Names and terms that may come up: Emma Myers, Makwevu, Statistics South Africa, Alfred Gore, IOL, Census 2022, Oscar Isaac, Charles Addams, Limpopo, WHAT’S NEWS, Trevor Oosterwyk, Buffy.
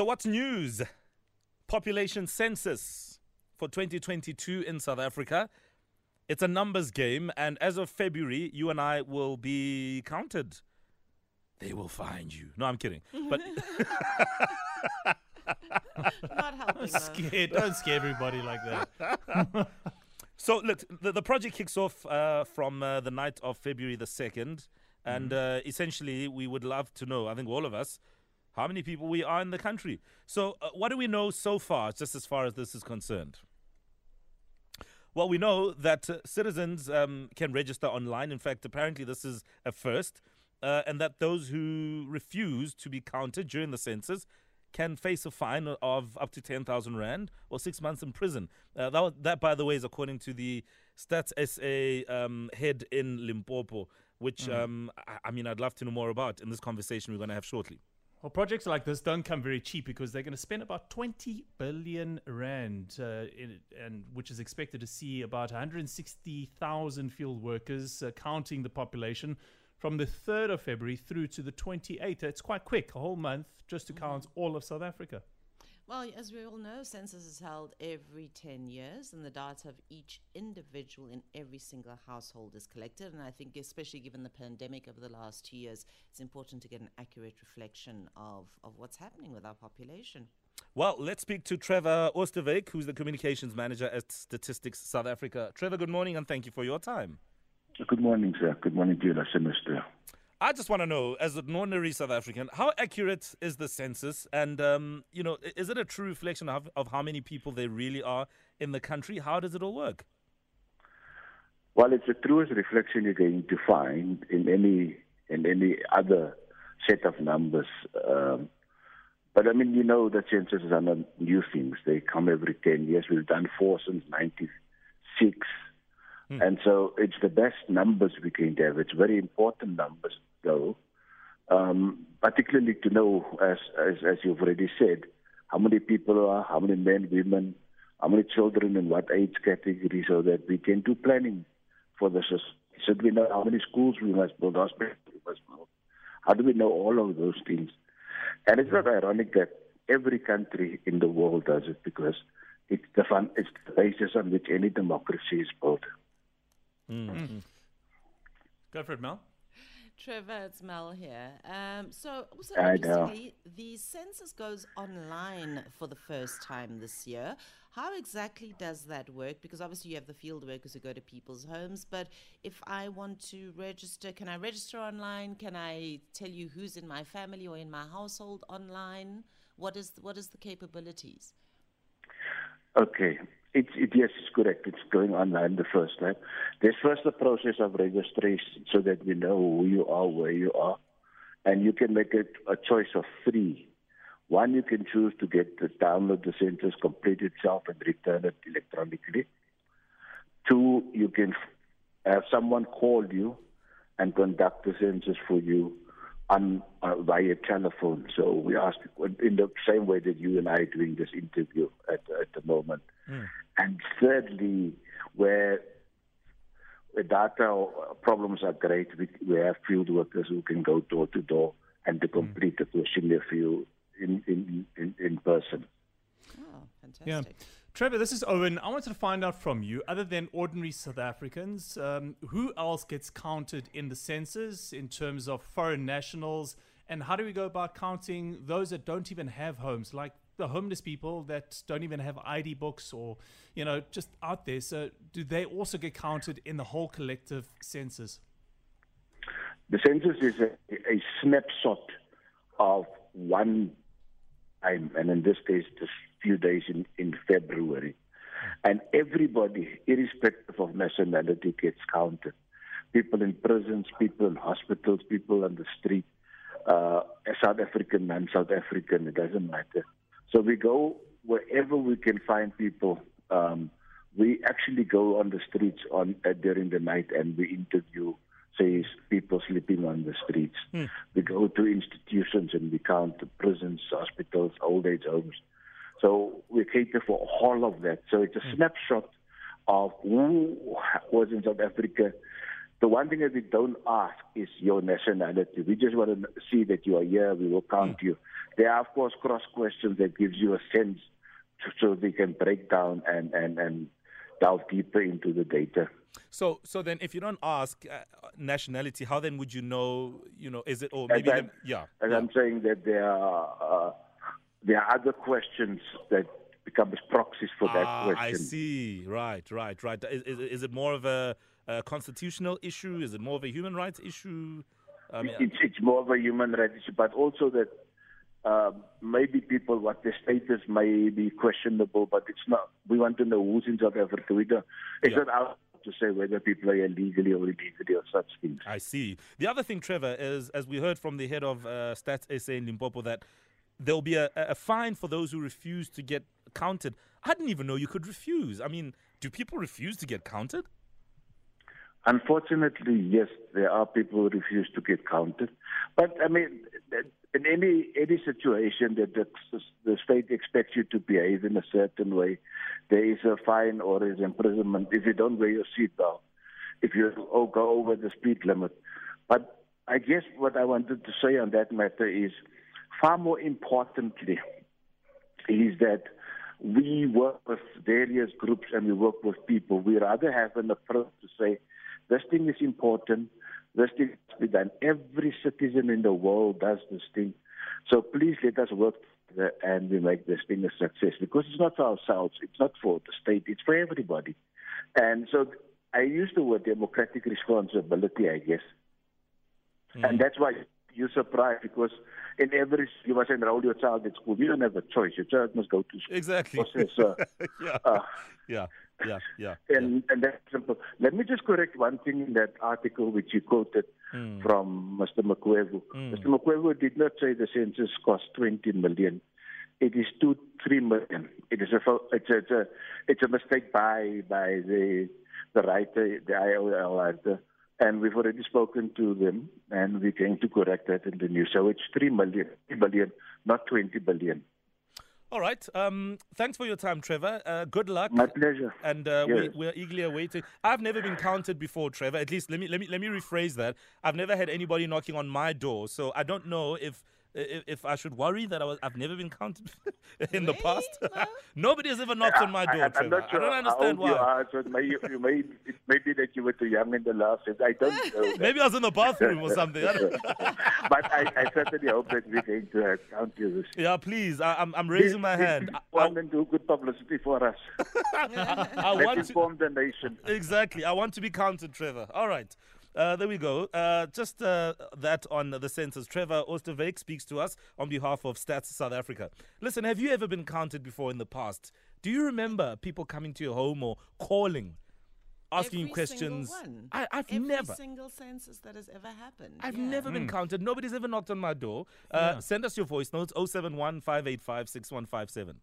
So what's news? Population census for 2022 in South Africa. It's a numbers game, and as of February, you and I will be counted. They will find you. No, I'm kidding. But not helping. Don't scare everybody like that. So look, the project kicks off from the night of February the 2nd, and essentially we would love to know, I think all of us, how many people we are in the country. So what do we know so far, just as far as this is concerned? Well, we know that citizens can register online. In fact, apparently this is a first, and that those who refuse to be counted during the census can face a fine of up to 10,000 Rand or 6 months in prison. That, by the way, is according to the Stats SA head in Limpopo, which I'd love to know more about in this conversation we're going to have shortly. Well, projects like this don't come very cheap because they're going to spend about 20 billion Rand, and which is expected to see about 160,000 field workers counting the population from the 3rd of February through to the 28th. It's quite quick, a whole month, just to count all of South Africa. Well, as we all know, census is held every 10 years, and the data of each individual in every single household is collected. And I think, especially given the pandemic over the last 2 years, it's important to get an accurate reflection of what's happening with our population. Well, let's speak to Trevor Oosterwyk, who's the Communications Manager at Statistics South Africa. Trevor, good morning, and thank you for your time. Good morning, sir. Good morning, dear Mr. I just want to know, as an ordinary South African, how accurate is the census? And, is it a true reflection of how many people there really are in the country? How does it all work? Well, it's the truest reflection you're going to find in any other set of numbers. The censuses are not new things. They come every 10 years. We've done 4 since 1996. And so it's the best numbers we can have. It's very important numbers, though, particularly to know, as you've already said, how many people are, how many men, women, how many children, and what age category, so that we can do planning for the society. So we know how many schools we must build, hospitals we must build. How do we know all of those things? And it's not ironic that every country in the world does it, because it's the basis on which any democracy is built. Mm-hmm. Go for it, Mel. Trevor, it's Mel here. Also interestingly, the census goes online for the first time this year. How exactly does that work? Because obviously you have the field workers who go to people's homes, but if I want to register, can I register online? Can I tell you who's in my family or in my household online? What is the capabilities? Okay. Yes, it's correct. It's going online the first time. There's first the process of registration so that we know who you are, where you are, and you can make a choice of 3. One, you can choose to download the census, complete itself, and return it electronically. 2, you can have someone call you and conduct the census for you via telephone. So we ask in the same way that you and I are doing this interview at the moment. Mm. And thirdly, where data problems are great, we have field workers who can go door to door and to complete the questionnaire for you in person. Oh, fantastic. Yeah. Trevor, this is Owen. I wanted to find out from you, other than ordinary South Africans, who else gets counted in the census in terms of foreign nationals, and how do we go about counting those that don't even have homes, like the homeless people that don't even have ID books or, just out there. So do they also get counted in the whole collective census? The census is a snapshot of one time, and in this case, just few days in February, and everybody, irrespective of nationality, gets counted. People in prisons, people in hospitals, people on the street, South African, non-South African, it doesn't matter. So we go wherever we can find people. We actually go on the streets during the night, and we interview, say, people sleeping on the streets. Mm. We go to institutions and we count the prisons, hospitals, old age homes. So we cater for all of that. So it's a snapshot of who was in South Africa The one thing that we don't ask is your nationality. We just want to see that you are here. We will count you. There are, of course, cross questions that gives you a sense so they can break down and delve deeper into the data. So then, if you don't ask nationality, how then would you know? You know, is it or maybe I'm saying that there are other questions that become proxies for that question. I see. Right. Is it more of a constitutional issue? Is it more of a human rights issue? I mean, it's more of a human rights issue, but also that maybe people, what their status may be questionable, but it's not. We want to know who's in South Africa. We don't. It's not our to say whether people are illegally or illegally or such things. I see. The other thing, Trevor, is as we heard from the head of Stats SA in Limpopo that there'll be a fine for those who refuse to get counted. I didn't even know you could refuse. I mean, do people refuse to get counted? Unfortunately, yes, there are people who refuse to get counted. But, I mean, in any situation that the state expects you to behave in a certain way, there is a fine or is imprisonment if you don't wear your seatbelt, if you go over the speed limit. But I guess what I wanted to say on that matter is, far more importantly, is that we work with various groups and we work with people. We rather have an approach to say, this thing is important. This thing must be done. Every citizen in the world does this thing. So please let us work together and we make this thing a success. Because it's not for ourselves. It's not for the state. It's for everybody. And so I use the word democratic responsibility, I guess. Mm-hmm. And that's why you're surprised, because in every, you must enroll your child at school. You don't have a choice. Your child must go to school. Exactly. And that's simple. Let me just correct one thing in that article which you quoted from Mr. Makwevu. Mr. Makwevu did not say the census cost 20 million. It is 3 million. It's a mistake by the writer, the IOL writer. And we've already spoken to them, and we're going to correct that in the news. So it's 3 billion, not 20 billion. All right. Thanks for your time, Trevor. Good luck. My pleasure. And yes, we're eagerly awaiting. I've never been counted before, Trevor. At least let me rephrase that. I've never had anybody knocking on my door, so I don't know if I should worry that I've never been counted in the past. No. Nobody has ever knocked on my door, Trevor. I'm not sure. I don't understand why. It may be that you were too young in the last. I don't know. Maybe I was in the bathroom or something. But I certainly hope that we're going to count you. Yeah, please. I'm raising my hand. Want to do good publicity for us. Let's inform the nation. Exactly. I want to be counted, Trevor. All right. There we go. Just that on the census. Trevor Oosterwyk speaks to us on behalf of Stats South Africa. Listen, have you ever been counted before in the past? Do you remember people coming to your home or calling, asking you questions? Every single census that has ever happened. I've never been counted. Nobody's ever knocked on my door. Send us your voice notes, 071-585-6157.